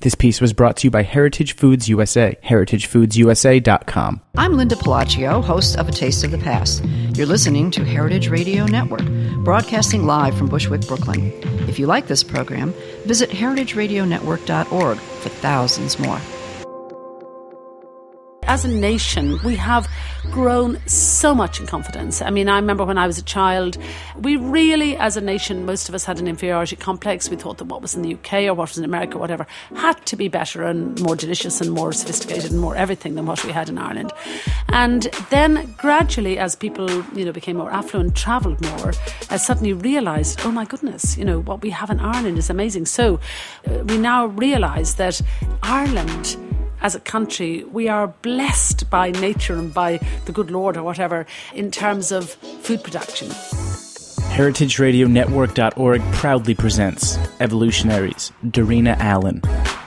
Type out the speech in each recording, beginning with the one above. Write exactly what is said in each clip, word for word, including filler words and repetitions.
This piece was brought to you by Heritage Foods U S A, heritage foods u s a dot com. I'm Linda Palacio, host of A Taste of the Past. You're listening to Heritage Radio Network, broadcasting live from Bushwick, Brooklyn. If you like this program, visit heritage radio network dot org for thousands more. As a nation, we have grown so much in confidence. I mean, I remember when I was a child, we really, as a nation, most of us had an inferiority complex. We thought that what was in the U K or what was in America, whatever, had to be better and more delicious and more sophisticated and more everything than what we had in Ireland. And then gradually, as people, you know, became more affluent, travelled more, I suddenly realised, oh my goodness, you know, what we have in Ireland is amazing. So uh, we now realise that Ireland, as a country, we are blessed by nature and by the good Lord or whatever in terms of food production. heritage radio network dot org proudly presents Evolutionaries, Darina Allen.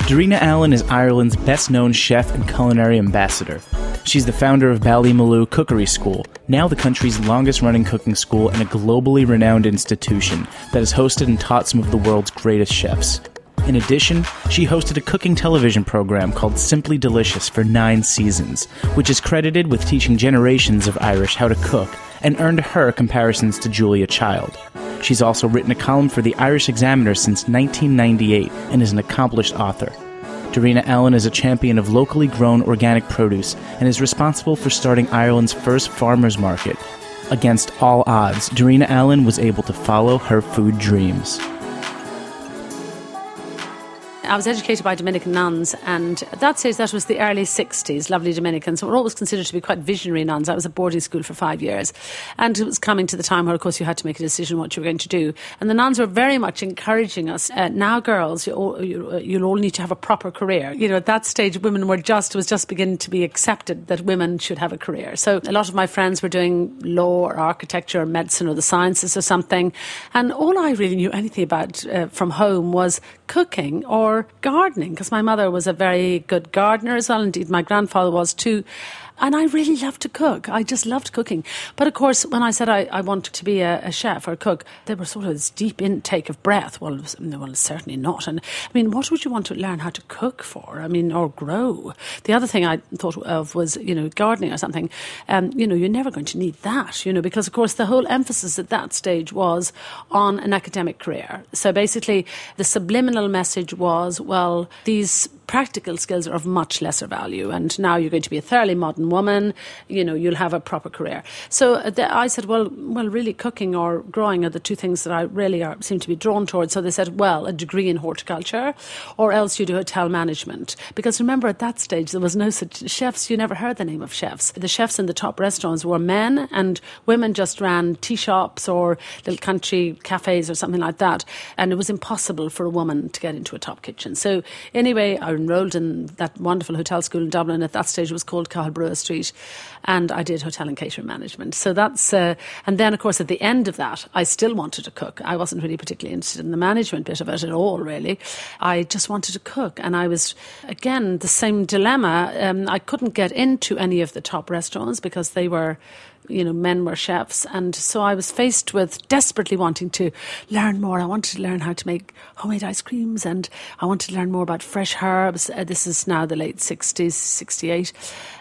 Darina Allen is Ireland's best-known chef and culinary ambassador. She's the founder of Ballymaloe Cookery School, now the country's longest-running cooking school and a globally renowned institution that has hosted and taught some of the world's greatest chefs. In addition, she hosted a cooking television program called Simply Delicious for nine seasons, which is credited with teaching generations of Irish how to cook and earned her comparisons to Julia Child. She's also written a column for the Irish Examiner since nineteen ninety-eight and is an accomplished author. Darina Allen is a champion of locally grown organic produce and is responsible for starting Ireland's first farmers market. Against all odds, Darina Allen was able to follow her food dreams. I was educated by Dominican nuns, and at that stage, that was the early sixties, lovely Dominicans, who were always considered to be quite visionary nuns. I was at boarding school for five years, and it was coming to the time where, of course, you had to make a decision what you were going to do. And the nuns were very much encouraging us, uh, now girls, you all, you, you'll all need to have a proper career. You know, at that stage, women were just, was just beginning to be accepted that women should have a career. So a lot of my friends were doing law or architecture or medicine or the sciences or something, and all I really knew anything about uh, from home was cooking or gardening, because my mother was a very good gardener as well. Indeed, my grandfather was too. And I really loved to cook. I just loved cooking. But of course, when I said I, I wanted to be a, a chef or a cook, there was sort of this deep intake of breath. Well, well, certainly not. And I mean, what would you want to learn how to cook for? I mean, or grow? The other thing I thought of was, you know, gardening or something. Um, you know, you're never going to need that, you know, because of course the whole emphasis at that stage was on an academic career. So basically, the subliminal message was, well, these practical skills are of much lesser value, and now you're going to be a thoroughly modern woman, you know, you'll have a proper career. So I said, well, well, really cooking or growing are the two things that I really are, seem to be drawn towards. So they said, well, a degree in horticulture, or else you do hotel management. Because remember, at that stage, there was no such chefs. You never heard the name of chefs. The chefs in the top restaurants were men, and women just ran tea shops or little country cafes or something like that. And it was impossible for a woman to get into a top kitchen. So anyway, I enrolled in that wonderful hotel school in Dublin. At that stage, it was called Cathal Brugha's Street, and I did hotel and catering management. So that's, uh, and then, of course, at the end of that, I still wanted to cook. I wasn't really particularly interested in the management bit of it at all, really. I just wanted to cook, and I was, again, the same dilemma. Um, I couldn't get into any of the top restaurants because they were, you know, men were chefs. And so I was faced with desperately wanting to learn more. I wanted to learn how to make homemade ice creams, and I wanted to learn more about fresh herbs. Uh, this is now the late sixties, sixty-eight.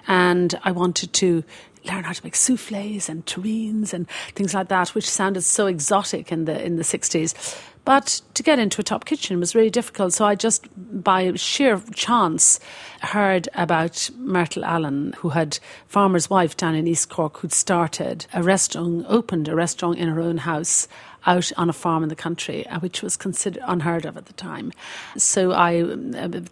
And I wanted to learn how to make soufflés and terrines and things like that, which sounded so exotic in the in the sixties. But to get into a top kitchen was really difficult. So I just, by sheer chance, heard about Myrtle Allen, who had a farmer's wife down in East Cork, who'd started a restaurant, opened a restaurant in her own house out on a farm in the country, which was considered unheard of at the time. So I,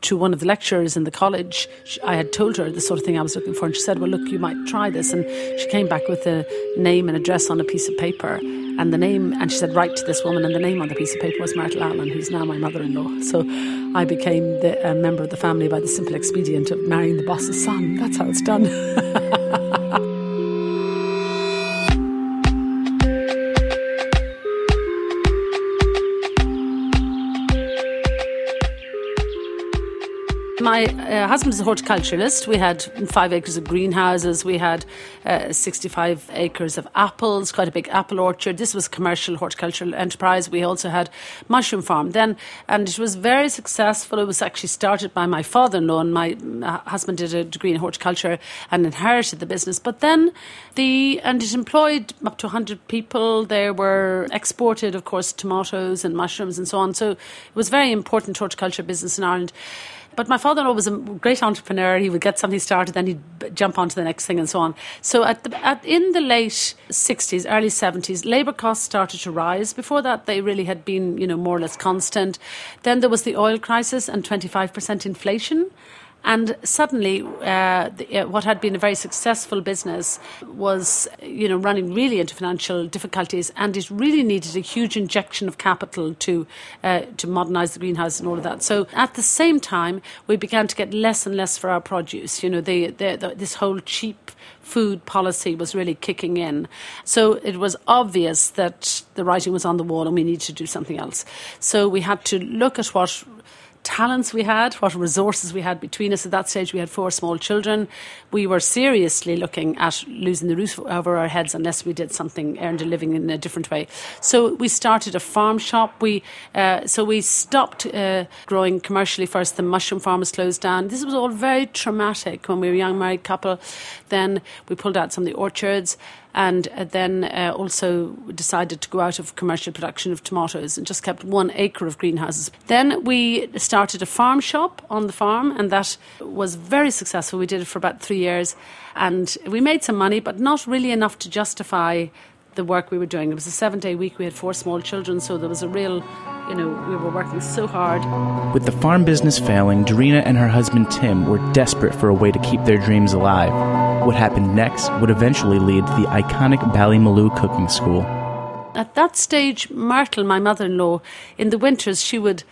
to one of the lecturers in the college, I had told her the sort of thing I was looking for, and she said, well, look, you might try this. And she came back with a name and address on a piece of paper, and the name, and she said, write to this woman, and the name on the piece of paper was Myrtle Allen, who's now my mother-in-law. So I became the, a member of the family by the simple expedient of marrying the boss's son. That's how it's done. My uh, husband's a horticulturalist. We had five acres of greenhouses. We had uh, sixty-five acres of apples, quite a big apple orchard. This was commercial horticultural enterprise. We also had mushroom farm then, and it was very successful. It was actually started by my father-in-law, and my husband did a degree in horticulture and inherited the business. But then the, and it employed up to one hundred people. They were exported, of course, tomatoes and mushrooms and so on. So it was very important horticulture business in Ireland. But my father-in-law was a great entrepreneur. He would get something started, then he'd jump on to the next thing and so on. So at the, at, in the late sixties, early seventies, labour costs started to rise. Before that, they really had been, you know, more or less constant. Then there was the oil crisis and twenty-five percent inflation. And suddenly, uh, the, uh, what had been a very successful business was, you know, running really into financial difficulties, and it really needed a huge injection of capital to uh, to modernise the greenhouse and all of that. So at the same time, we began to get less and less for our produce. You know, the, the, the, this whole cheap food policy was really kicking in. So it was obvious that the writing was on the wall and we needed to do something else. So we had to look at what talents we had, what resources we had between us. At that stage, we had four small children. We were seriously looking at losing the roof over our heads unless we did something, earned a living in a different way. So we started a farm shop. We uh, so we stopped uh, growing commercially first. The mushroom farm was closed down. This was all very traumatic when we were a young married couple. Then we pulled out some of the orchards. And then uh, also decided to go out of commercial production of tomatoes and just kept one acre of greenhouses. Then we started a farm shop on the farm, and that was very successful. We did it for about three years and we made some money, but not really enough to justify the work we were doing. It was a seven-day week. We had four small children, so there was a real, you know, we were working so hard. With the farm business failing, Darina and her husband Tim were desperate for a way to keep their dreams alive. What happened next would eventually lead to the iconic Ballymaloe Cooking School. At that stage, Myrtle, my mother-in-law, in the winters she would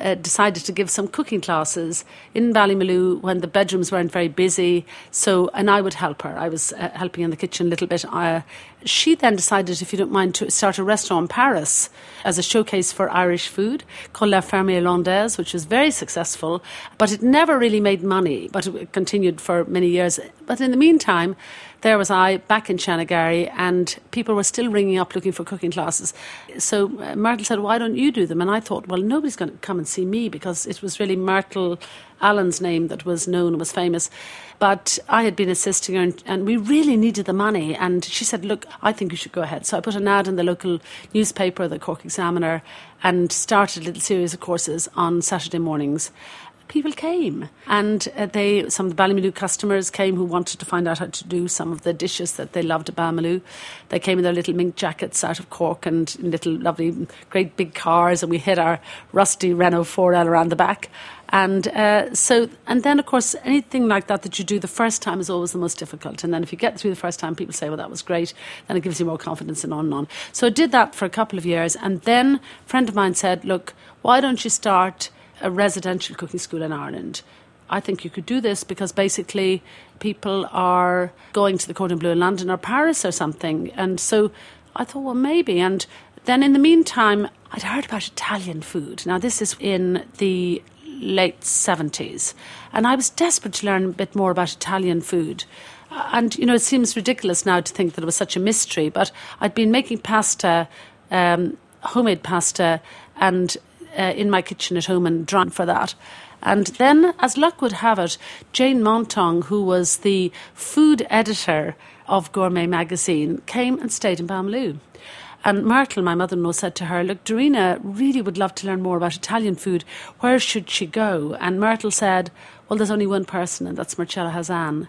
Uh, decided to give some cooking classes in Ballymaloe when the bedrooms weren't very busy. So, and I would help her. I was uh, helping in the kitchen a little bit. Uh, she then decided, if you don't mind, to start a restaurant in Paris as a showcase for Irish food called La Ferme Landaise, which was very successful, but it never really made money, but it continued for many years. But in the meantime, there was I back in Shanagarry, and people were still ringing up looking for cooking classes. So Myrtle said, why don't you do them? And I thought, well, nobody's going to come and see me, because it was really Myrtle Allen's name that was known and was famous. But I had been assisting her, and, and we really needed the money. And she said, look, I think you should go ahead. So I put an ad in the local newspaper, the Cork Examiner, and started a little series of courses on Saturday mornings. People came, and uh, they some of the Ballymaloe customers came who wanted to find out how to do some of the dishes that they loved at Ballymaloe. They came in their little mink jackets out of Cork and in little lovely, great big cars, and we hid our rusty Renault four L around the back. And uh, so, and then, of course, anything like that that you do the first time is always the most difficult. And then if you get through the first time, people say, well, that was great. Then it gives you more confidence and on and on. So I did that for a couple of years. And then a friend of mine said, look, why don't you start a residential cooking school in Ireland? I think you could do this, because basically people are going to the Cordon Bleu in London or Paris or something. And so I thought, well, maybe. And then in the meantime, I'd heard about Italian food. Now, this is in the late seventies. And I was desperate to learn a bit more about Italian food. And, you know, it seems ridiculous now to think that it was such a mystery, but I'd been making pasta, um, homemade pasta, and Uh, in my kitchen at home and drawn for that. And then, as luck would have it, Jane Montong, who was the food editor of Gourmet Magazine, came and stayed in Ballymaloe. And Myrtle, my mother-in-law, said to her, look, Darina really would love to learn more about Italian food. Where should she go? And Myrtle said, well, there's only one person, and that's Marcella Hazan.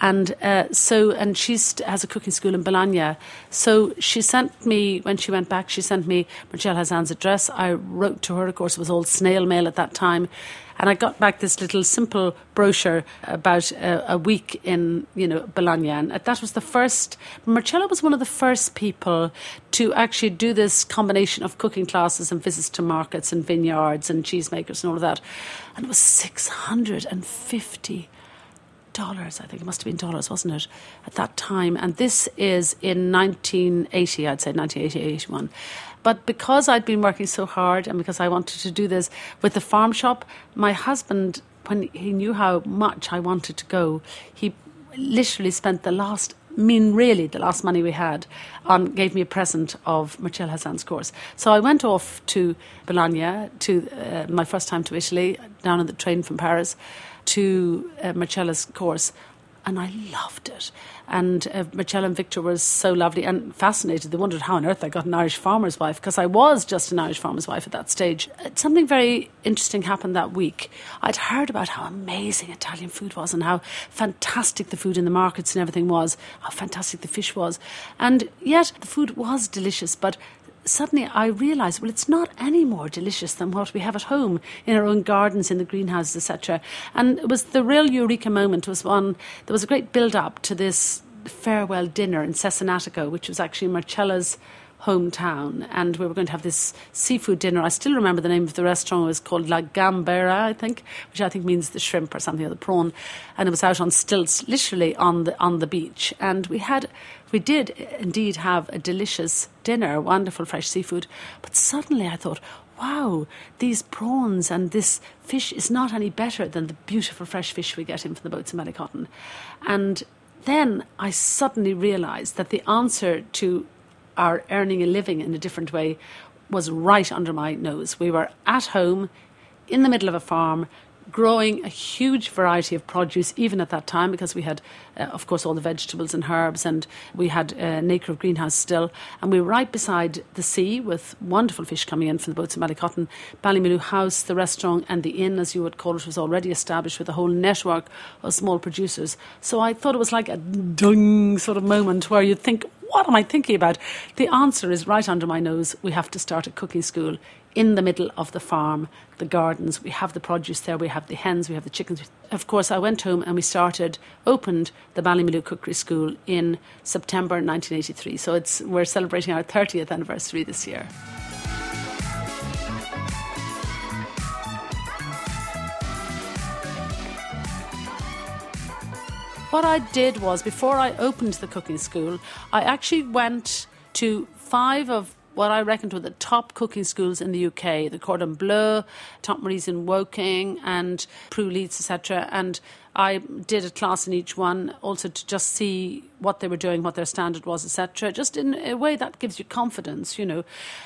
And uh, so, and she has a cooking school in Bologna. So she sent me, when she went back, she sent me Marcella Hazan's address. I wrote to her. Of course, it was all snail mail at that time. And I got back this little simple brochure about uh, a week in, you know, Bologna. And that was the first, Marcella was one of the first people to actually do this combination of cooking classes and visits to markets and vineyards and cheesemakers and all of that. And it was six hundred fifty dollars. Dollars, I think it must have been dollars, wasn't it, at that time? And this is in nineteen eighty, I'd say nineteen eighty, eighty-one. But because I'd been working so hard and because I wanted to do this with the farm shop, my husband when he knew how much I wanted to go, he literally spent the last I mean, really, the last money we had, um, gave me a present of Marcella Hazan's course. So I went off to Bologna, to uh, my first time to Italy, down on the train from Paris, to uh, Marcella's course, and I loved it. And uh, Marcella and Victor were so lovely and fascinated. They wondered how on earth I got an Irish farmer's wife, because I was just an Irish farmer's wife at that stage. Something very interesting happened that week. I'd heard about how amazing Italian food was and how fantastic the food in the markets and everything was, how fantastic the fish was. And yet the food was delicious, but suddenly I realised, well, it's not any more delicious than what we have at home in our own gardens, in the greenhouses, et cetera. And it was the real eureka moment was one, there was a great build-up to this farewell dinner in Cesanatico, which was actually Marcella's hometown, and we were going to have this seafood dinner. I still remember the name of the restaurant. It was called La Gambera, I think, which I think means the shrimp or something, or the prawn, and it was out on stilts, literally on the on the beach. And we had, we did indeed have a delicious dinner, wonderful fresh seafood. But suddenly I thought, wow, these prawns and this fish is not any better than the beautiful fresh fish we get in from the boats in Mallacoota. And then I suddenly realised that the answer to our earning a living in a different way was right under my nose. We were at home, in the middle of a farm, growing a huge variety of produce, even at that time, because we had, uh, of course, all the vegetables and herbs, and we had uh, an acre of greenhouse still. And we were right beside the sea with wonderful fish coming in from the boats in Mallacoota. Ballymaloe House, the restaurant, and the inn, as you would call it, was already established with a whole network of small producers. So I thought it was like a dung sort of moment where you'd think, what am I thinking about? The answer is right under my nose. We have to start a cooking school in the middle of the farm, the gardens. We have the produce there. We have the hens. We have the chickens. Of course, I went home and we started, opened the Ballymaloe Cookery School in September nineteen eighty-three. So it's we're celebrating our thirtieth anniversary this year. What I did was, before I opened the cooking school, I actually went to five of what I reckoned were the top cooking schools in the U K, the Cordon Bleu, Top Marie's in Woking, and Prue Leith, et cetera. And I did a class in each one, also to just see what they were doing, what their standard was, et cetera. Just in a way that gives you confidence, you know.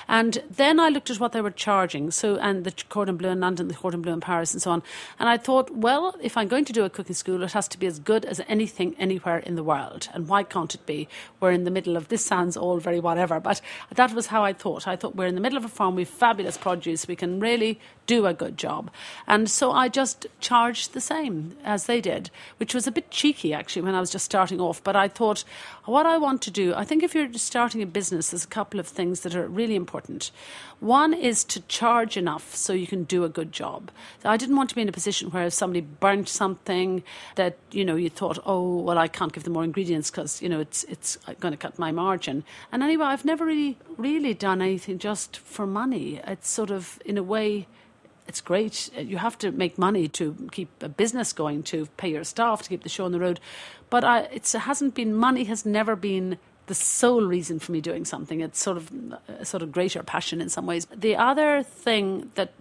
And then I looked at what they were charging. So, and the Cordon Bleu in London, the Cordon Bleu in Paris, and so on. And I thought, well, if I'm going to do a cooking school, it has to be as good as anything anywhere in the world. And why can't it be? We're in the middle of this. Sounds all very whatever, but that was how I thought. I thought we're in the middle of a farm. We've fabulous produce. We can really do a good job. And so I just charged the same as they did, which was a bit cheeky actually when I was just starting off. But I thought. Thought, what I want to do, I think if you're starting a business, there's a couple of things that are really important. One is to charge enough so you can do a good job. So I didn't want to be in a position where if somebody burnt something that, you know, you thought, oh, well, I can't give them more ingredients because, you know, it's it's going to cut my margin. And anyway, I've never really, really done anything just for money. It's sort of, in a way, it's great. You have to make money to keep a business going, to pay your staff, to keep the show on the road. But I, it's, it hasn't been, money has never been the sole reason for me doing something. It's sort of a sort of greater passion in some ways. The other thing that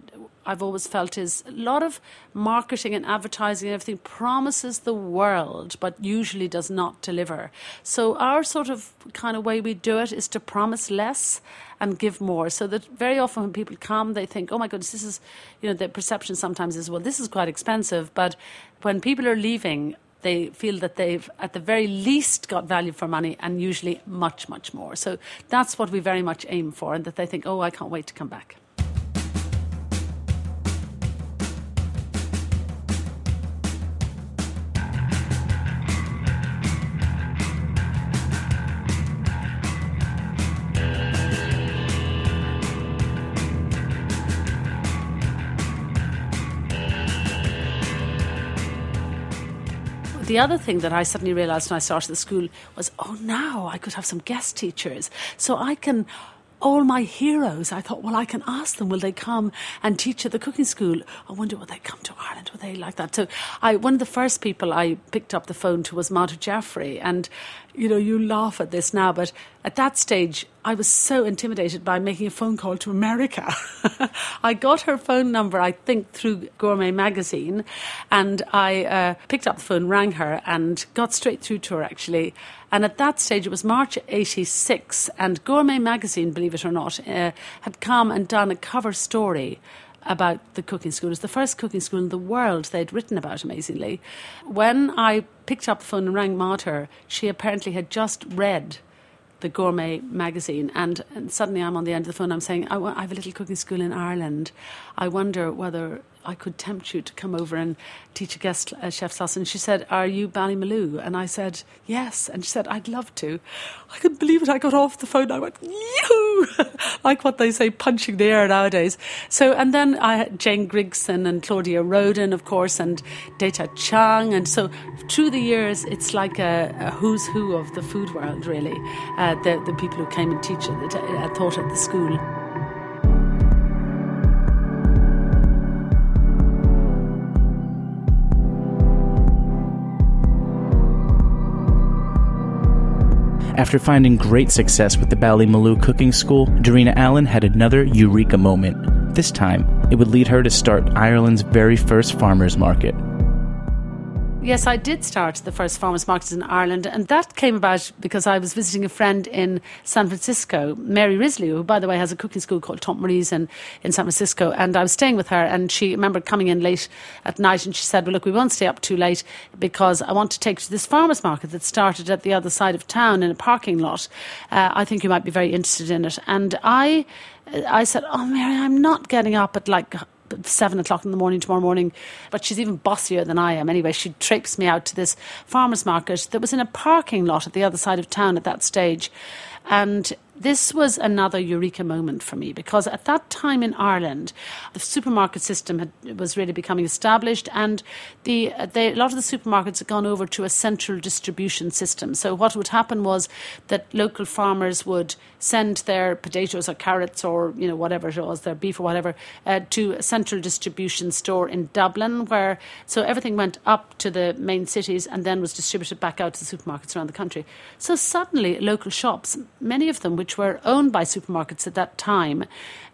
I've always felt is a lot of marketing and advertising and everything promises the world, but usually does not deliver. So our sort of kind of way we do it is to promise less and give more. So that very often when people come, they think, oh my goodness, this is, you know, their perception sometimes is, well, this is quite expensive. But when people are leaving, they feel that they've, at the very least, got value for money and usually much, much more. So that's what we very much aim for, and that they think, oh, I can't wait to come back. The other thing that I suddenly realised when I started the school was, oh, now I could have some guest teachers. So I can, all my heroes, I thought, well, I can ask them, will they come and teach at the cooking school? I wonder, will they come to Ireland? Will they like that? So I, one of the first people I picked up the phone to was Martha Jeffrey. And, you know, you laugh at this now, but at that stage, I was so intimidated by making a phone call to America. I got her phone number, I think, through Gourmet Magazine, and I uh, picked up the phone, rang her, and got straight through to her, actually. And at that stage, it was March eighty-six, and Gourmet Magazine, believe it or not, uh, had come and done a cover story about the cooking school. It was the first cooking school in the world they'd written about, amazingly. When I picked up the phone and rang Martha, she apparently had just read the Gourmet Magazine, and, and suddenly I'm on the end of the phone, I'm saying, I, w- I have a little cooking school in Ireland. I wonder whether I could tempt you to come over and teach a guest uh, chef's lesson. She said, are you Ballymaloe? And I said, yes. And she said, I'd love to. I couldn't believe it. I got off the phone. I went, yoo-hoo! Like what they say, punching the air nowadays. So, and then I had Jane Grigson and Claudia Roden, of course, and Data Chang. And so through the years, it's like a, a who's who of the food world, really. Uh, the, the people who came and teach it, I thought, at the school. After finding great success with the Ballymaloe Cooking School, Darina Allen had another eureka moment. This time, it would lead her to start Ireland's very first farmers market. Yes, I did start the first farmers market in Ireland, and that came about because I was visiting a friend in San Francisco, Mary Risley, who, by the way, has a cooking school called Top Marie's in, in San Francisco, and I was staying with her, and she remembered coming in late at night, and she said, well, look, we won't stay up too late because I want to take you to this farmers market that started at the other side of town in a parking lot. Uh, I think you might be very interested in it. And I, I said, oh, Mary, I'm not getting up at like seven o'clock in the morning tomorrow morning, but she's even bossier than I am. Anyway, she traipsed me out to this farmers market that was in a parking lot at the other side of town at that stage. And this was another eureka moment for me, because at that time in Ireland, the supermarket system had, was really becoming established, and the, the, a lot of the supermarkets had gone over to a central distribution system. So what would happen was that local farmers would send their potatoes or carrots or, you know, whatever it was, their beef or whatever, uh, to a central distribution store in Dublin, where so everything went up to the main cities and then was distributed back out to the supermarkets around the country. So suddenly, local shops, many of them which were owned by supermarkets at that time,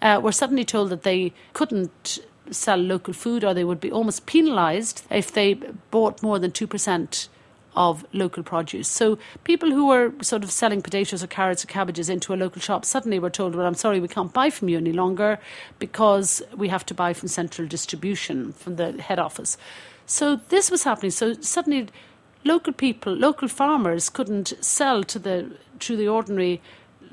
uh, were suddenly told that they couldn't sell local food, or they would be almost penalised if they bought more than two percent of local produce. So people who were sort of selling potatoes or carrots or cabbages into a local shop suddenly were told, well, I'm sorry, we can't buy from you any longer because we have to buy from central distribution, from the head office. So this was happening. So suddenly local people, local farmers couldn't sell to the, to the ordinary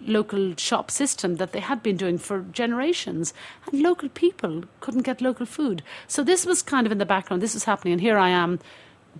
local shop system that they had been doing for generations, and local people couldn't get local food. So this was kind of in the background, this was happening, and here I am,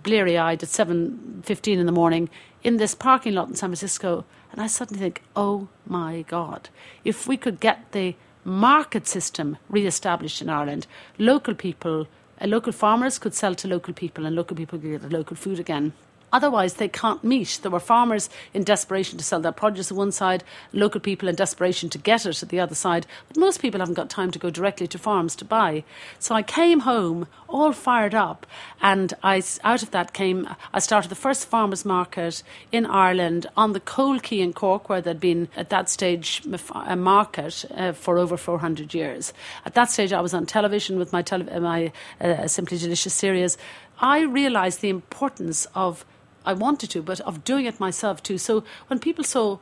bleary-eyed at seven fifteen in the morning in this parking lot in San Francisco, and I suddenly think, oh my God, if we could get the market system re-established in Ireland, local people, uh, local farmers could sell to local people, and local people could get local food again. Otherwise, they can't meet. There were farmers in desperation to sell their produce on one side, local people in desperation to get it at the other side. But most people haven't got time to go directly to farms to buy. So I came home all fired up, and I, out of that came, I started the first farmers market in Ireland on the Coal Quay in Cork, where there'd been, at that stage, a market uh, for over four hundred years. At that stage, I was on television with my, tele- my uh, Simply Delicious series. I realised the importance of, I wanted to, but of doing it myself too. So when people saw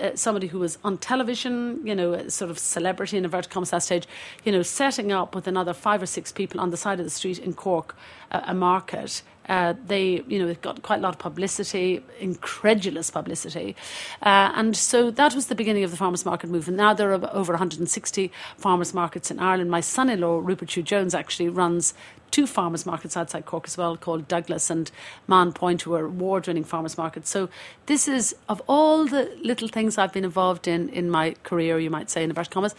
uh, somebody who was on television, you know, sort of celebrity in inverted commas that stage, you know, setting up with another five or six people on the side of the street in Cork, uh, a market, uh, they, you know, it got quite a lot of publicity, incredulous publicity. Uh, and so that was the beginning of the farmers market move. And now there are over one hundred sixty farmers markets in Ireland. My son-in-law, Rupert Hugh Jones, actually runs two farmers markets outside Cork as well, called Douglas and Man Point, who are award-winning farmers markets. So this is, of all the little things I've been involved in in my career, you might say, in inverted commas,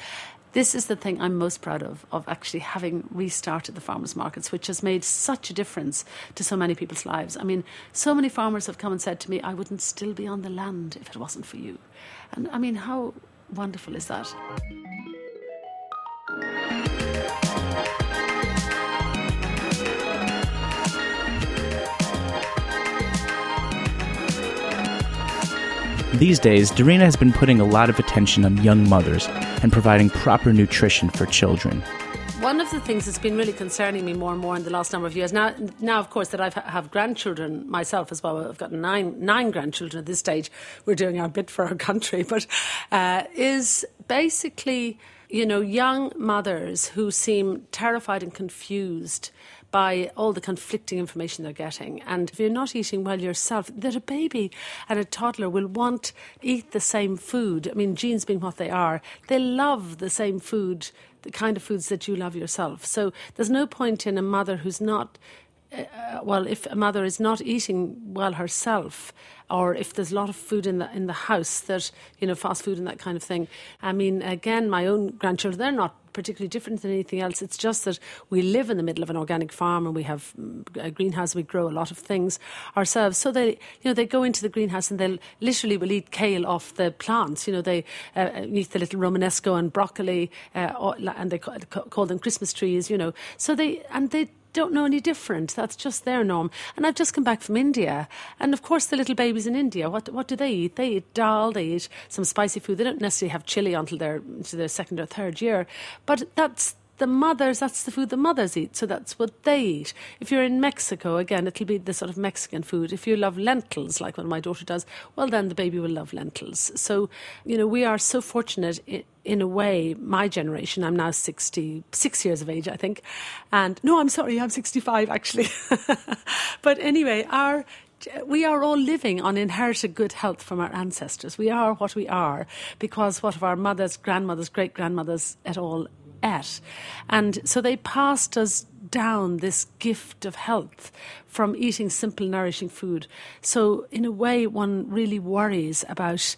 this is the thing I'm most proud of, of actually having restarted the farmers markets, which has made such a difference to so many people's lives. I mean, so many farmers have come and said to me, I wouldn't still be on the land if it wasn't for you. And I mean, how wonderful is that? These days, Darina has been putting a lot of attention on young mothers and providing proper nutrition for children. One of the things that's been really concerning me more and more in the last number of years, now, now of course, that I have grandchildren myself as well, I've got nine, nine grandchildren at this stage, we're doing our bit for our country, but uh, is basically, you know, young mothers who seem terrified and confused by all the conflicting information they're getting. And if you're not eating well yourself, that a baby and a toddler will want to eat the same food. I mean, genes being what they are, they love the same food, the kind of foods that you love yourself. So there's no point in a mother who's not, uh, well, if a mother is not eating well herself, or if there's a lot of food in the in the house that, you know, fast food and that kind of thing. I mean, again, my own grandchildren, they're not particularly different than anything else. It's just that we live in the middle of an organic farm and we have a greenhouse. We grow a lot of things ourselves. So they, you know, they go into the greenhouse and they literally will eat kale off the plants. You know, they uh, eat the little Romanesco and broccoli uh, and they call them Christmas trees, you know. So they, and they don't know any different. That's just their norm. And I've just come back from India. And of course the little babies in India, what what do they eat? They eat dal, they eat some spicy food. They don't necessarily have chili until their, until their second or third year. But that's the mothers, that's the food the mothers eat, so that's what they eat. If you're in Mexico, again, it'll be the sort of Mexican food. If you love lentils, like what my daughter does, well, then the baby will love lentils. So, you know, we are so fortunate in, in a way, my generation. I'm now sixty-six years of age, I think. And, no, I'm sorry, I'm sixty-five, actually. But anyway, our... we are all living on inherited good health from our ancestors. We are what we are because what of our mothers, grandmothers, great-grandmothers et al. Ate. And so they passed us down this gift of health from eating simple, nourishing food. So in a way, one really worries about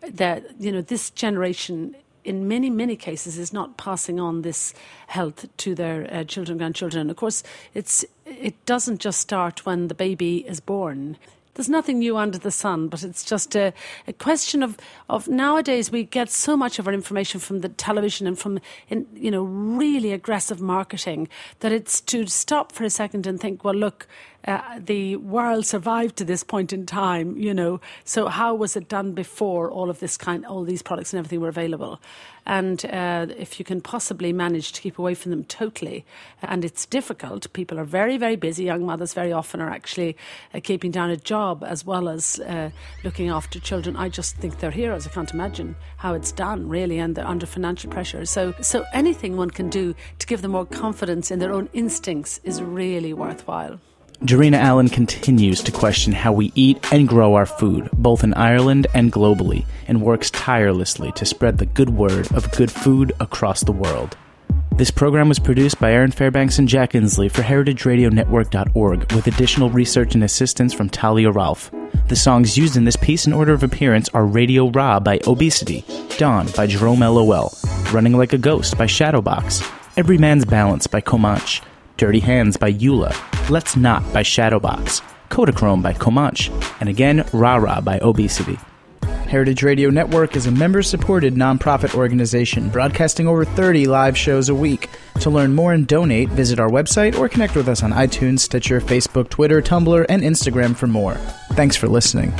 that, you know, this generation in many, many cases is not passing on this health to their uh, children, grandchildren. Of course, it's it doesn't just start when the baby is born. There's nothing new under the sun, but it's just a, a question of, of nowadays we get so much of our information from the television and from, in, you know, really aggressive marketing that it's to stop for a second and think, well, look, uh, the world survived to this point in time, you know, so how was it done before all of this kind, all these products and everything were available? And uh, if you can possibly manage to keep away from them totally, and it's difficult, people are very, very busy, young mothers very often are actually uh, keeping down a job as well as uh, looking after children. I just think they're heroes. I can't imagine how it's done, really, and they're under financial pressure. So, so anything one can do to give them more confidence in their own instincts is really worthwhile. Darina Allen continues to question how we eat and grow our food, both in Ireland and globally, and works tirelessly to spread the good word of good food across the world. This program was produced by Aaron Fairbanks and Jack Insley for heritage radio network dot org, with additional research and assistance from Talia Ralph. The songs used in this piece in order of appearance are Radio Ra by Obesity, Dawn by Jerome L O L, Running Like a Ghost by Shadowbox, Every Man's Balance by Comanche, Dirty Hands by Eula, Let's Not by Shadowbox, Kodachrome by Comanche, and again, Ra Ra by Obesity. Heritage Radio Network is a member-supported nonprofit organization broadcasting over thirty live shows a week. To learn more and donate, visit our website or connect with us on iTunes, Stitcher, Facebook, Twitter, Tumblr, and Instagram for more. Thanks for listening.